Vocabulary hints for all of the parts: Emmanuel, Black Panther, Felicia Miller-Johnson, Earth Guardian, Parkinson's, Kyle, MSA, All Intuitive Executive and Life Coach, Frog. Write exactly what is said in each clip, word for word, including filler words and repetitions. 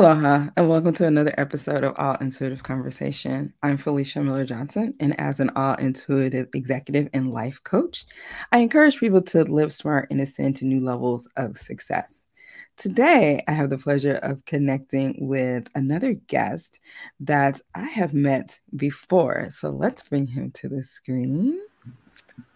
Aloha, and welcome to another episode of All Intuitive Conversation. I'm Felicia Miller-Johnson, and as an All Intuitive Executive and Life Coach, I encourage people to live smart and ascend to new levels of success. Today, I have the pleasure of connecting with another guest that I have met before, so let's bring him to the screen.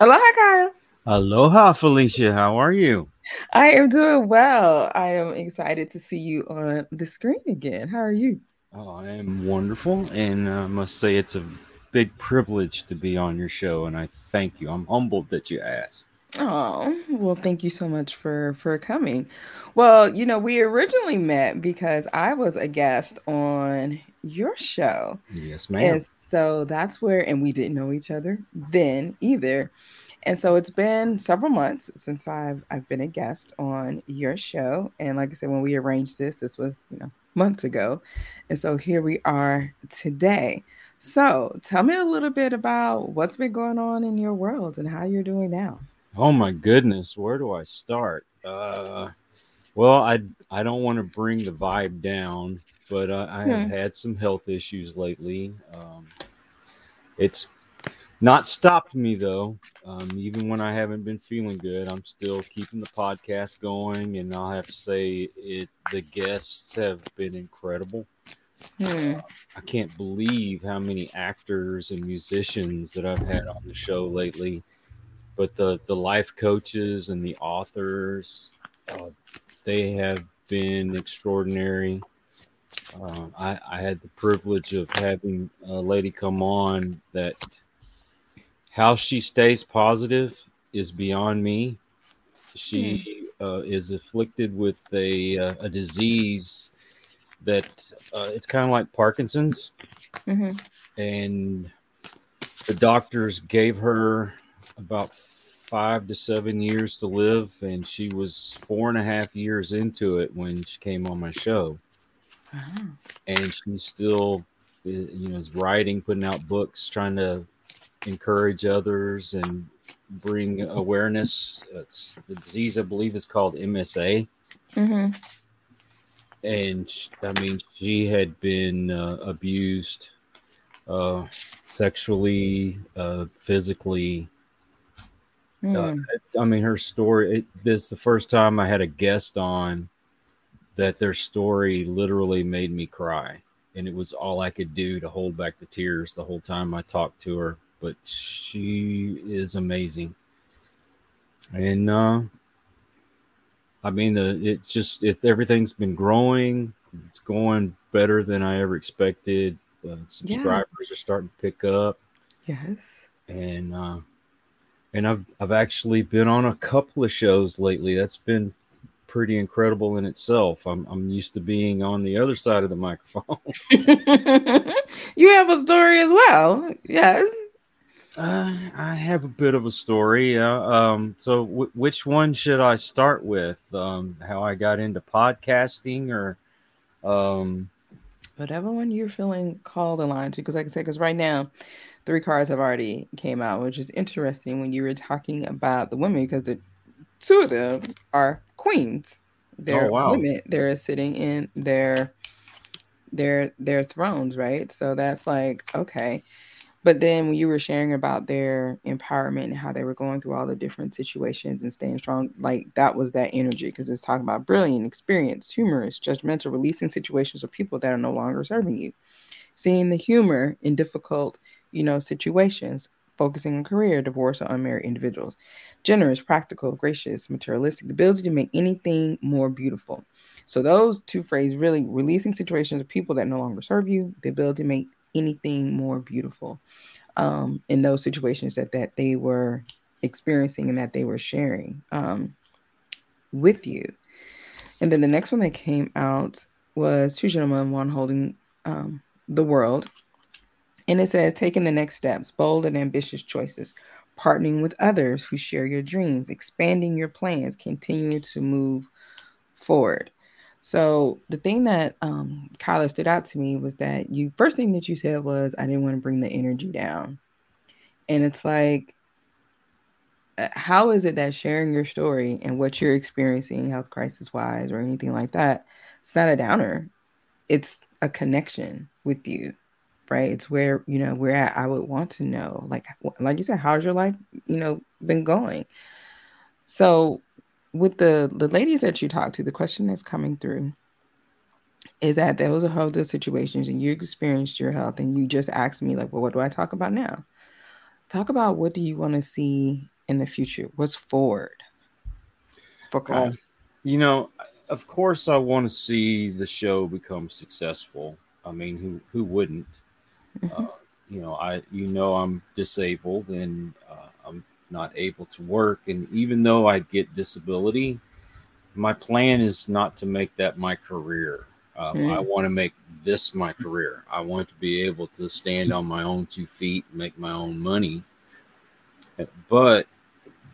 Aloha, Kyle. Aloha, Felicia. How are you? I am doing well. I am excited to see you on the screen again. How are you? Oh, I am wonderful. And I must say it's a big privilege to be on your show. And I thank you. I'm humbled that you asked. Oh, well, thank you so much for, for coming. Well, you know, we originally met because I was a guest on your show. Yes, ma'am. And so that's where, and we didn't know each other then either. And so it's been several months since I've I've been a guest on your show. And like I said, when we arranged this, this was, you know, months ago. And so here we are today. So tell me a little bit about what's been going on in your world and how you're doing now. Oh, my goodness. Where do I start? Uh, well, I, I don't want to bring the vibe down, but uh, I hmm. have had some health issues lately. Um, it's not stopped me, though. Um, even when I haven't been feeling good, I'm still keeping the podcast going. And I'll have to say it. The guests have been incredible. Hmm. Uh, I can't believe how many actors and musicians that I've had on the show lately. But the, the life coaches and the authors, uh, they have been extraordinary. Uh, I, I had the privilege of having a lady come on that... How she stays positive is beyond me. She uh, is afflicted with a uh, a disease that uh, it's kind of like Parkinson's. Mm-hmm. And the doctors gave her about five to seven years to live. And she was four and a half years into it when she came on my show. Uh-huh. And she still, you know, is writing, putting out books, trying to encourage others and bring awareness. It's the disease, I believe, is called M S A. Mm-hmm. And I mean, she had been uh, abused uh, sexually, uh, physically. Mm. Uh, I mean, her story, it, this is the first time I had a guest on that their story literally made me cry. And it was all I could do to hold back the tears the whole time I talked to her. But she is amazing. And, uh, I mean, the, it just, it, everything's been growing. It's going better than I ever expected. Uh, subscribers yeah. are starting to pick up. Yes. And, uh, and I've, I've actually been on a couple of shows lately. That's been pretty incredible in itself. I'm I'm used to being on the other side of the microphone. You have a story as well. Yes. Uh, I have a bit of a story. Uh, um, so, w- which one should I start with? Um, how I got into podcasting, or um, whatever one you're feeling called aligned to? Because, like I said, because right now, three cards have already came out, which is interesting when you were talking about the women, because the two of them are queens. They're oh, wow. women. They're sitting in their their their thrones, right? So that's like okay. But then when you were sharing about their empowerment and how they were going through all the different situations and staying strong, like that was that energy, because it's talking about brilliant, experienced, humorous, judgmental, releasing situations with people that are no longer serving you, seeing the humor in difficult, you know, situations, focusing on career, divorce, or unmarried individuals, generous, practical, gracious, materialistic, the ability to make anything more beautiful. So those two phrases really releasing situations with people that no longer serve you, the ability to make anything more beautiful um, in those situations that, that they were experiencing and that they were sharing um, with you. And then the next one that came out was two gentlemen, one holding um, the world. And it says, taking the next steps, bold and ambitious choices, partnering with others who share your dreams, expanding your plans, continuing to move forward. So the thing that um, Kyle stood out to me was that you first thing that you said was, I didn't want to bring the energy down. And it's like, how is it that sharing your story and what you're experiencing health crisis wise or anything like that, it's not a downer. it's a connection with you, right? It's where, you know, where I, I would want to know, like, like you said, how's your life, you know, been going? So with the, the ladies that you talk to, the question that's coming through is that those are those situations and you experienced your health and you just asked me like, well, what do I talk about now? Talk about what do you want to see in the future? What's forward for Kyle? Um, you know, of course I want to see the show become successful. I mean, who, who wouldn't? Mm-hmm. Uh, you know, I, you know, I'm disabled and uh, I'm not able to work. And even though I get disability, my plan is not to make that my career. Um, mm-hmm. I want to make this my career. I want to be able to stand on my own two feet, make my own money. But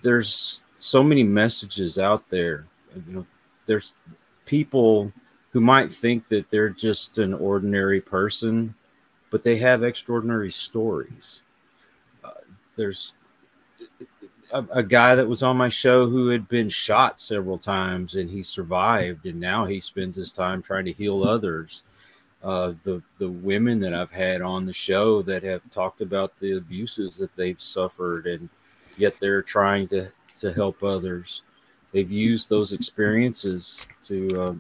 there's so many messages out there. You know, there's people who might think that they're just an ordinary person, but they have extraordinary stories. Uh, there's a, a guy that was on my show who had been shot several times and he survived. And now he spends his time trying to heal others. Uh, the, the women that I've had on the show that have talked about the abuses that they've suffered and yet they're trying to, to help others. They've used those experiences to, uh,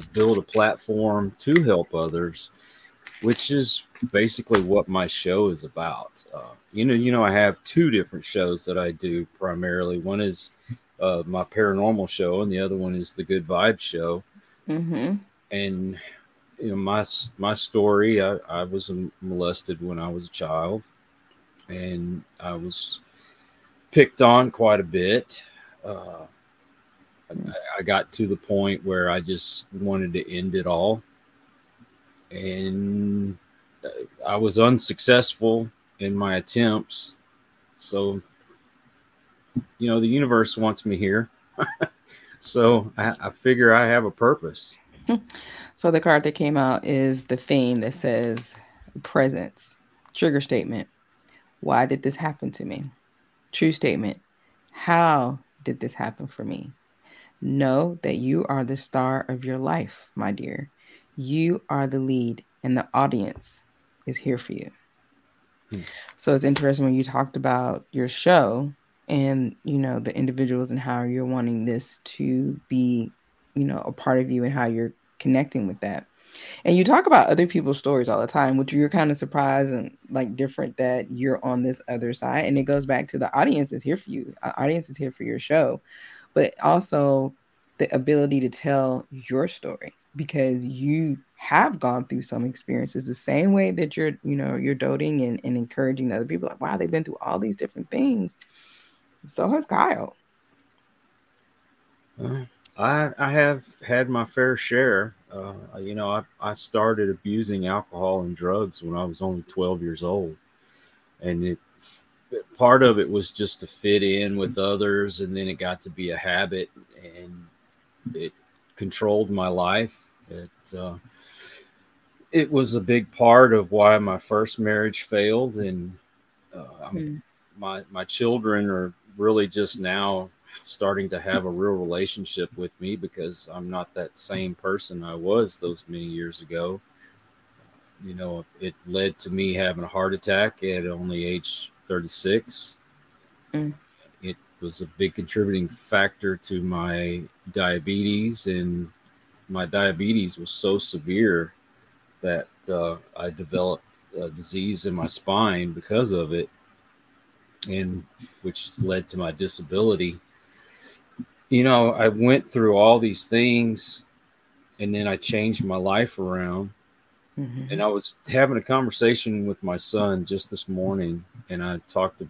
to build a platform to help others, which is basically what my show is about. Uh, you know, you know, I have two different shows that I do primarily. One is uh, my paranormal show, and the other one is the Good Vibe show. Mm-hmm. And you know, my my story. I, I was molested when I was a child, and I was picked on quite a bit. Uh, I, I got to the point where I just wanted to end it all. And I was unsuccessful in my attempts. So, you know, the universe wants me here. So I, I figure I have a purpose. So the card that came out is the theme that says presence. Trigger statement. Why did this happen to me? True statement. How did this happen for me? Know that you are the star of your life, my dear. You are the lead and the audience is here for you. Hmm. So it's interesting when you talked about your show and, you know, the individuals and how you're wanting this to be, you know, a part of you and how you're connecting with that. And you talk about other people's stories all the time, which you're kind of surprised and like different that you're on this other side. And it goes back to the audience is here for you. Our audience is here for your show, but also the ability to tell your story. Because you have gone through some experiences the same way that you're, you know, you're doting and, and encouraging other people. Like, wow, they've been through all these different things. So has Kyle. Uh, I I have had my fair share. Uh, you know, I, I started abusing alcohol and drugs when I was only twelve years old. And it part of it was just to fit in with others. And then it got to be a habit and it controlled my life. It uh, it was a big part of why my first marriage failed, and uh, I'm, my my children are really just now starting to have a real relationship with me because I'm not that same person I was those many years ago. You know, it led to me having a heart attack at only age thirty-six. Mm. It was a big contributing factor to my diabetes, and my diabetes was so severe that uh, I developed a disease in my spine because of it, and which led to my disability. You know, I went through all these things, and then I changed my life around. Mm-hmm. And I was having a conversation with my son just this morning, and I talked to,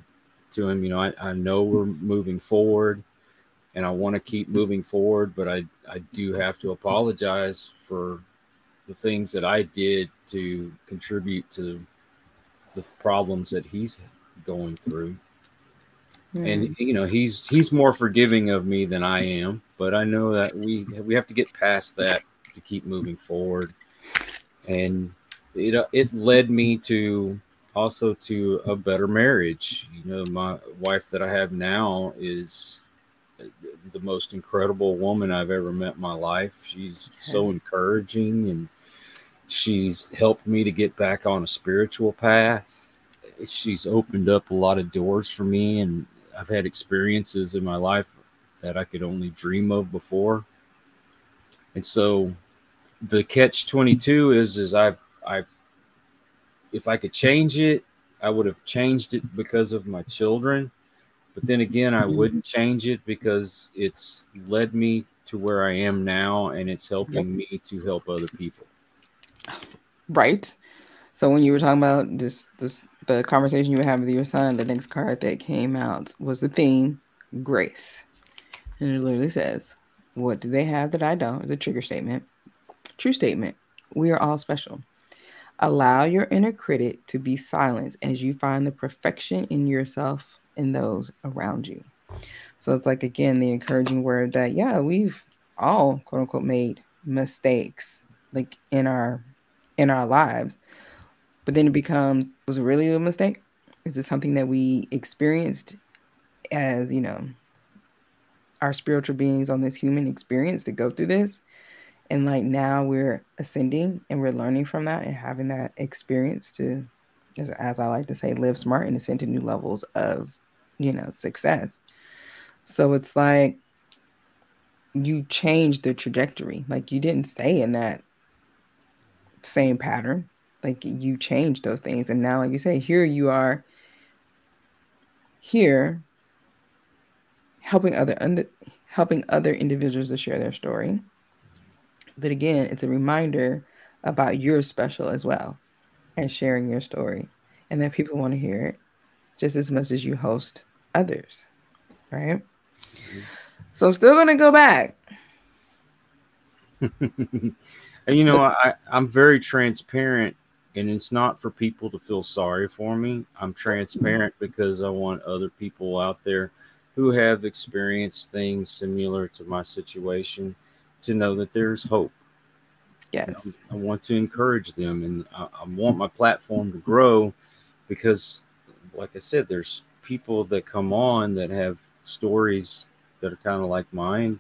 to him, you know, I, I know we're moving forward. And I want to keep moving forward, but I, I do have to apologize for the things that I did to contribute to the problems that he's going through. Mm. And, you know, he's he's more forgiving of me than I am, but I know that we we have to get past that to keep moving forward. And it it led me to also to a better marriage. You know, my wife that I have now is the most incredible woman I've ever met in my life. She's so encouraging and She's helped me to get back on a spiritual path. She's opened up a lot of doors for me, and I've had experiences in my life that I could only dream of before. And so the catch twenty-two is, is I've, I've, if I could change it, I would have changed it because of my children. But then again, I wouldn't change it because it's led me to where I am now, and it's helping yep. me to help other people. Right. So when you were talking about this, this, the conversation you were having with your son, the next card that came out was the theme grace. And it literally says, what do they have that I don't? It's a trigger statement. True statement. We are all special. Allow your inner critic to be silenced as you find the perfection in yourself and those around you. So it's like, again, the encouraging word that, yeah, we've all, quote unquote, made mistakes, like in our in our lives. But then it becomes, was it really a mistake? Is it something that we experienced as, you know, our spiritual beings on this human experience to go through this? And like now we're ascending and we're learning from that and having that experience to, as, as I like to say, live smart and ascend to new levels of, you know, success. So it's like you change the trajectory. Like you didn't stay in that same pattern. Like you changed those things. And now, like you say, here you are here helping other, under, helping other individuals to share their story. But again, it's a reminder about your special as well and sharing your story, and that people want to hear it just as much as you host others, right? Mm-hmm. So I'm still going to go back. And you know, I, I'm very transparent, and it's not for people to feel sorry for me. I'm transparent because I want other people out there who have experienced things similar to my situation to know that there's hope. Yes. I, I want to encourage them, and I, I want my platform to grow because, like I said, there's people that come on that have stories that are kind of like mine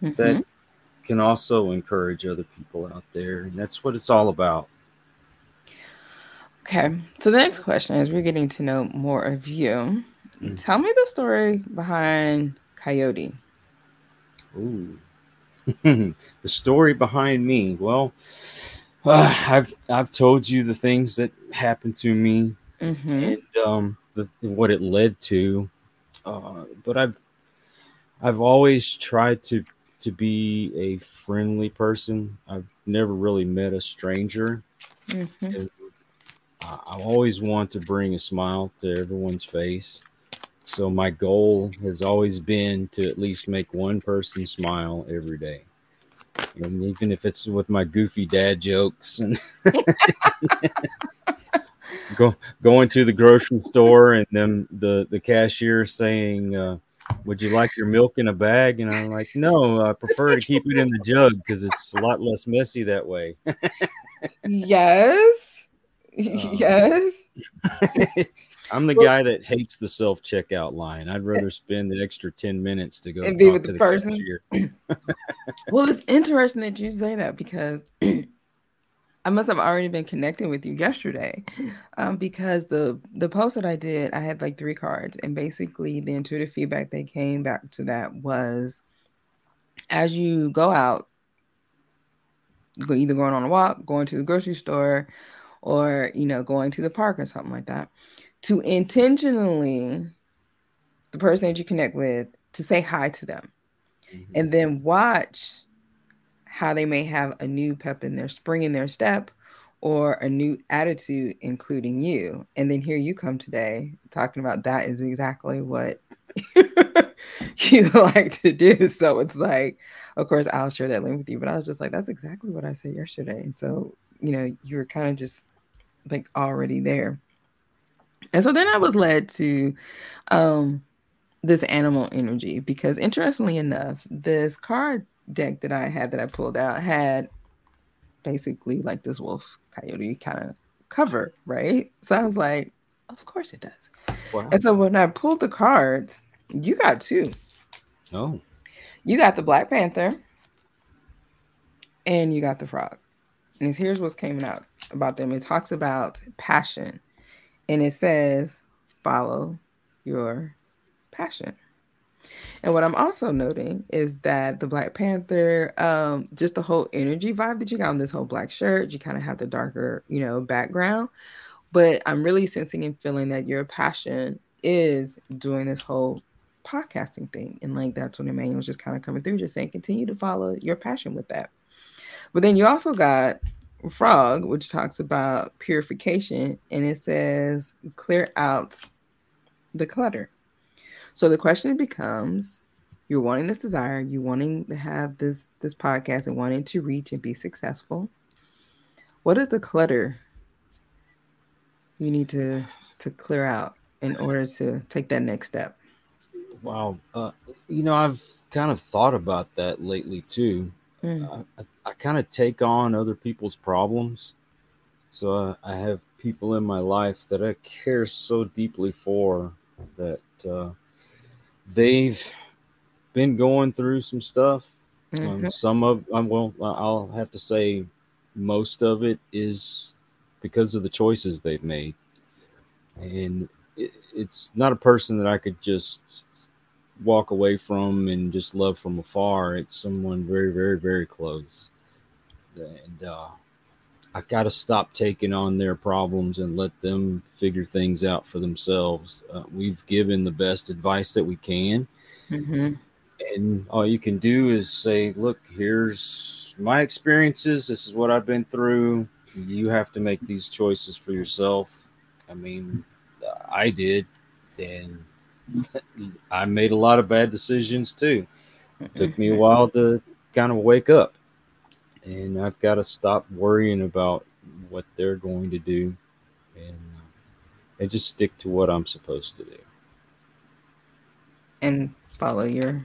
mm-hmm. that can also encourage other people out there. And that's what it's all about. Okay. So the next question is, we're getting to know more of you. Mm-hmm. Tell me the story behind Coyote. Ooh. The story behind me. Well, uh, I've I've told you the things that happened to me mm-hmm. and um, the, what it led to, uh, but I've I've always tried to to be a friendly person. I've never really met a stranger. Mm-hmm. I, I always want to bring a smile to everyone's face. So my goal has always been to at least make one person smile every day. And even if it's with my goofy dad jokes and go, going to the grocery store and then the, the cashier saying, uh, would you like your milk in a bag? And I'm like, no, I prefer to keep it in the jug because it's a lot less messy that way. Yes. Um, yes. I'm the guy that hates the self-checkout line. I'd rather spend the extra ten minutes to go and be with the, the person. Well, it's interesting that you say that because I must have already been connecting with you yesterday um, because the, the post that I did, I had like three cards. And basically the intuitive feedback that came back to that was, as you go out, either going on a walk, going to the grocery store, or, you know, going to the park or something like that, to intentionally, the person that you connect with, to say hi to them. Mm-hmm. And then watch how they may have a new pep in their spring in their step or a new attitude, including you. And then here you come today talking about that is exactly what you like to do. So it's like, of course, I'll share that link with you, but I was just like, that's exactly what I said yesterday. And so, you know, you were kind of just like already there. And so then I was led to um, this animal energy because, interestingly enough, this card deck that I had that I pulled out had basically like this wolf coyote kind of cover, right? So I was like, of course it does. Wow. And so when I pulled the cards, you got two. Oh. You got the Black Panther and you got the Frog. And here's what's coming out about them. It talks about passion, and it says, follow your passion. And what I'm also noting is that the Black Panther, um, just the whole energy vibe that you got on this whole black shirt, you kind of have the darker, you know, background. But I'm really sensing and feeling that your passion is doing this whole podcasting thing. And like, that's when Emmanuel was just kind of coming through, just saying, continue to follow your passion with that. But then you also got Frog, which talks about purification, and it says, clear out the clutter. So the question becomes, you're wanting this desire, you're wanting to have this, this podcast and wanting to reach and be successful. What is the clutter you need to, to clear out in order to take that next step? Wow. Uh, you know, I've kind of thought about that lately, too. Mm. I, I, I kind of take on other people's problems. So I, I have people in my life that I care so deeply for that uh, they've been going through some stuff. Mm-hmm. Um, some of, um, well, I'll have to say most of it is because of the choices they've made. And it, it's not a person that I could just walk away from and just love from afar. It's someone very, very, very close. And uh, I got to stop taking on their problems and let them figure things out for themselves. Uh, we've given the best advice that we can. Mm-hmm. And all you can do is say, look, here's my experiences. This is what I've been through. You have to make these choices for yourself. I mean, I did. And I made a lot of bad decisions, too. It took me a while to kind of wake up. And I've got to stop worrying about what they're going to do and, and just stick to what I'm supposed to do. And follow your...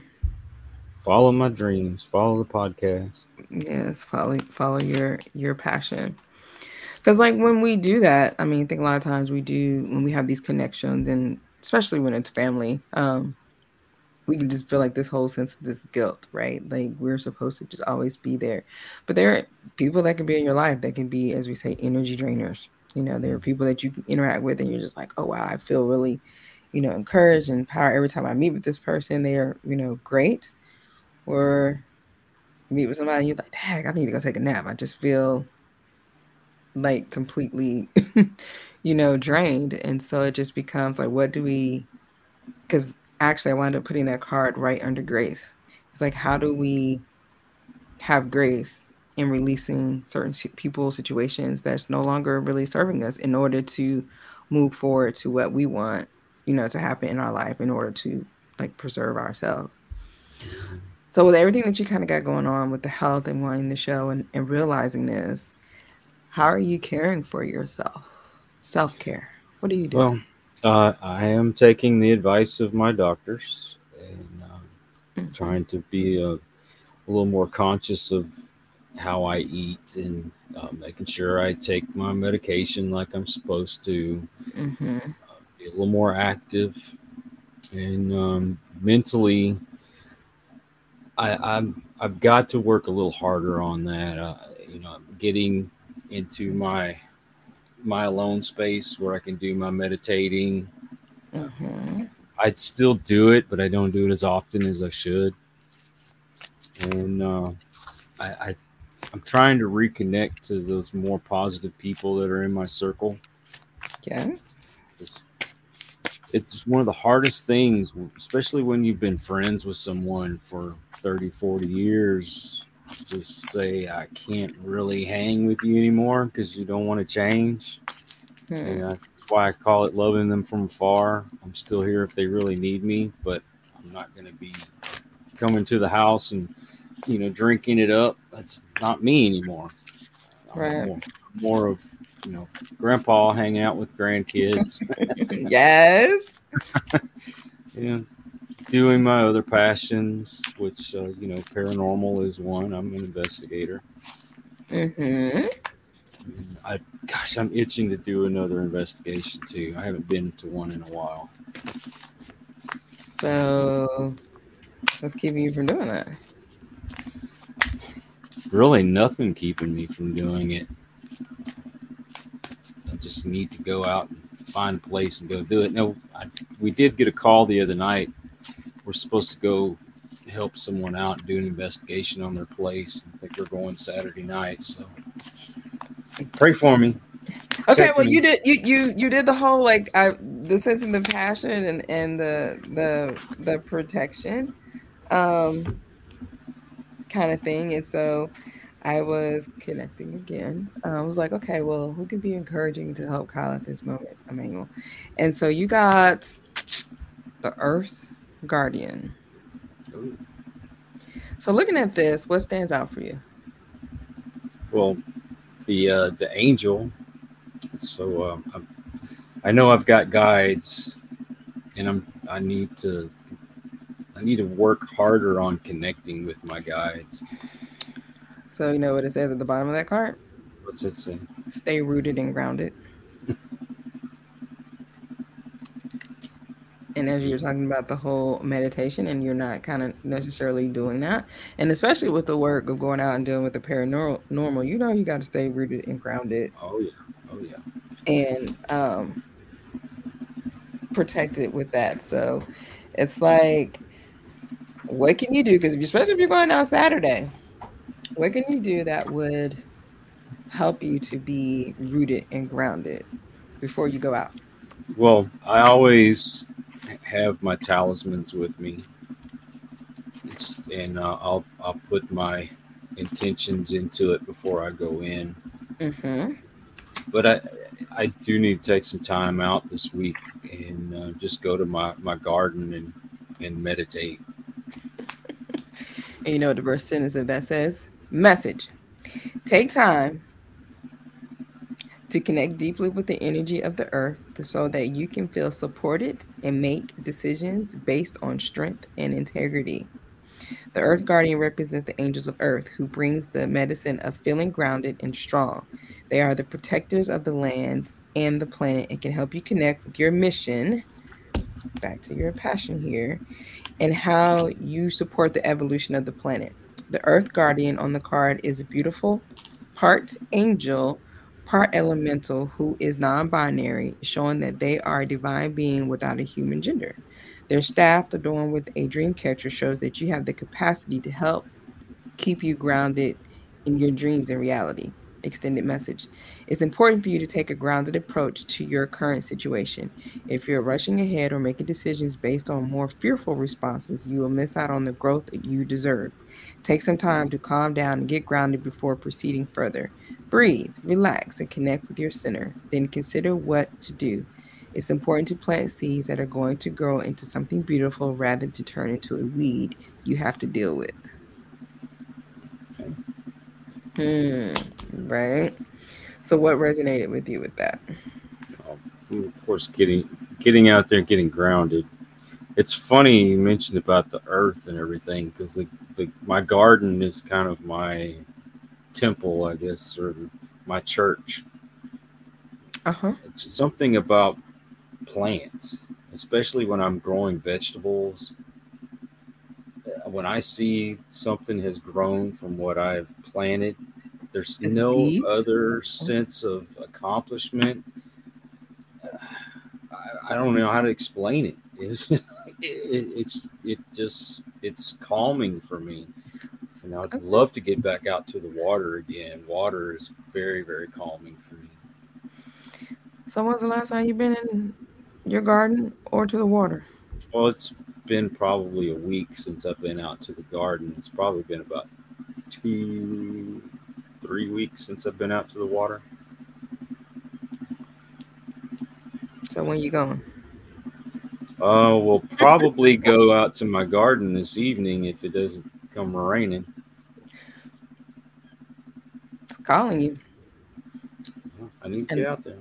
Follow my dreams. Follow the podcast. Yes, follow follow your, your passion. Because, like, when we do that, I mean, I think a lot of times we do, when we have these connections, and especially when it's family, um, we can just feel like this whole sense of this guilt, right? Like, we're supposed to just always be there. But there are people that can be in your life that can be, as we say, energy drainers. You know, there are people that you can interact with, and you're just like, oh, wow, I feel really, you know, encouraged and empowered every time I meet with this person. They are, you know, great. Or meet with somebody and you're like, dang, I need to go take a nap. I just feel like completely, you know, drained. And so it just becomes like, what do we, because actually I wound up putting that card right under grace. It's like, how do we have grace in releasing certain people, situations that's no longer really serving us in order to move forward to what we want, you know, to happen in our life in order to like preserve ourselves. So with everything that you kind of got going on with the health and wanting the show and, and realizing this, how are you caring for yourself? Self-care. What do you do? Well, uh, I am taking the advice of my doctors and uh, mm-hmm. trying to be a, a little more conscious of how I eat and uh, making sure I take my medication like I'm supposed to, mm-hmm. uh, be a little more active, and um, mentally... I, I'm, I've got to work a little harder on that, uh, you know, getting into my my alone space where I can do my meditating. Mm-hmm. I'd still do it, but I don't do it as often as I should. And uh, I, I, I'm trying to reconnect to those more positive people that are in my circle. Yes. It's, it's one of the hardest things, especially when you've been friends with someone for thirty, forty years, to say, I can't really hang with you anymore because you don't want to change. Hmm. And that's why I call it loving them from afar. I'm still here if they really need me, but I'm not going to be coming to the house and, you know, drinking it up. That's not me anymore. Right. More, more of, you know, grandpa hanging out with grandkids. Yes. You know, doing my other passions, which, uh, you know, paranormal is one. I'm an investigator. Mm-hmm. I, gosh, I'm itching to do another investigation, too. I haven't been to one in a while. So what's keeping you from doing that? really nothing keeping me from doing it. I just need to go out and find a place and go do it. Now, I, we did get a call the other night. We're supposed to go help someone out and do an investigation on their place. I think we're going Saturday night, so pray for me. Okay, well, you did you you you did the whole like I, the sense of the passion and and the the the protection, um, kind of thing. And so I was connecting again. Uh, I was like, okay, well, who can be encouraging to help Kyle at this moment, Emmanuel? And so you got the Earth Guardian. Ooh. So looking at this, what stands out for you? Well, the uh, the angel. So um, I know I've got guides, and I'm I need to I need to work harder on connecting with my guides. So you know what it says at the bottom of that card? What's it say? Stay rooted and grounded. And as you're talking about the whole meditation, and you're not kind of necessarily doing that, and especially with the work of going out and dealing with the paranormal, you know, you got to stay rooted and grounded. Oh yeah, oh yeah. And um, protected with that. So it's like, what can you do? Because especially if you're going out Saturday, what can you do that would help you to be rooted and grounded before you go out? Well, I always have my talismans with me, it's, and uh, I'll I'll put my intentions into it before I go in. Mm-hmm. But I I do need to take some time out this week and uh, just go to my, my garden and, and meditate. And you know the first sentence of that says? Message. Take time to connect deeply with the energy of the earth so that you can feel supported and make decisions based on strength and integrity. The Earth Guardian represents the angels of earth who brings the medicine of feeling grounded and strong. They are the protectors of the land and the planet and can help you connect with your mission, back to your passion here, and how you support the evolution of the planet. The Earth Guardian on the card is a beautiful part angel, part elemental, who is non-binary, showing that they are a divine being without a human gender. Their staff adorned with a dream catcher shows that you have the capacity to help keep you grounded in your dreams and reality. Extended message. It's important for you to take a grounded approach to your current situation. If you're rushing ahead or making decisions based on more fearful responses, you will miss out on the growth that you deserve. Take some time to calm down and get grounded before proceeding further. Breathe, relax, and connect with your center. Then consider what to do. It's important to plant seeds that are going to grow into something beautiful rather than to turn into a weed you have to deal with. Hmm. Right. So what resonated with you with that? Oh, of course, getting getting out there, getting grounded. It's funny you mentioned about the earth and everything, because the, the, my garden is kind of my temple, I guess, or my church. Uh-huh. It's something about plants, especially when I'm growing vegetables. When I see something has grown from what I've planted, there's the no seeds. Other sense of accomplishment. Uh, I, I don't know how to explain it. It's, it, it's it just it's calming for me, and I'd okay. love to get back out to the water again. Water is very, very calming for me. So, when's the last time you've been in your garden or to the water? Well, it's been probably a week since I've been out to the garden. It's probably been about two. Three weeks since I've been out to the water. So when you going? Oh, uh, we'll probably go out to my garden this evening if it doesn't come raining. It's calling you. I need to and, get out there.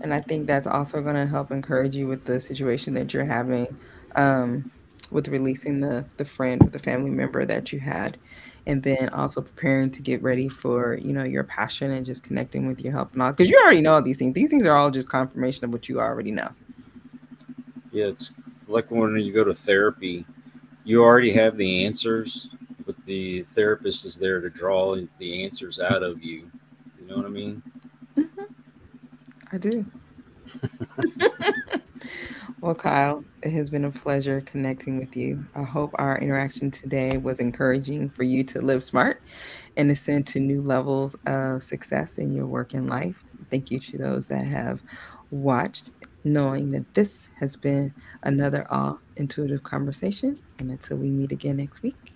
And I think that's also going to help encourage you with the situation that you're having, um, with releasing the the friend, with the family member that you had. And then also preparing to get ready for, you know, your passion and just connecting with your help and all. Because you already know all these things. These things are all just confirmation of what you already know. Yeah, it's like when you go to therapy, you already have the answers, but the therapist is there to draw the answers out of you. You know what I mean? Mm-hmm. I do. Well, Kyle, it has been a pleasure connecting with you. I hope our interaction today was encouraging for you to live smart and ascend to new levels of success in your work and life. Thank you to those that have watched, knowing that this has been another All Intuitive Conversation. And until we meet again next week.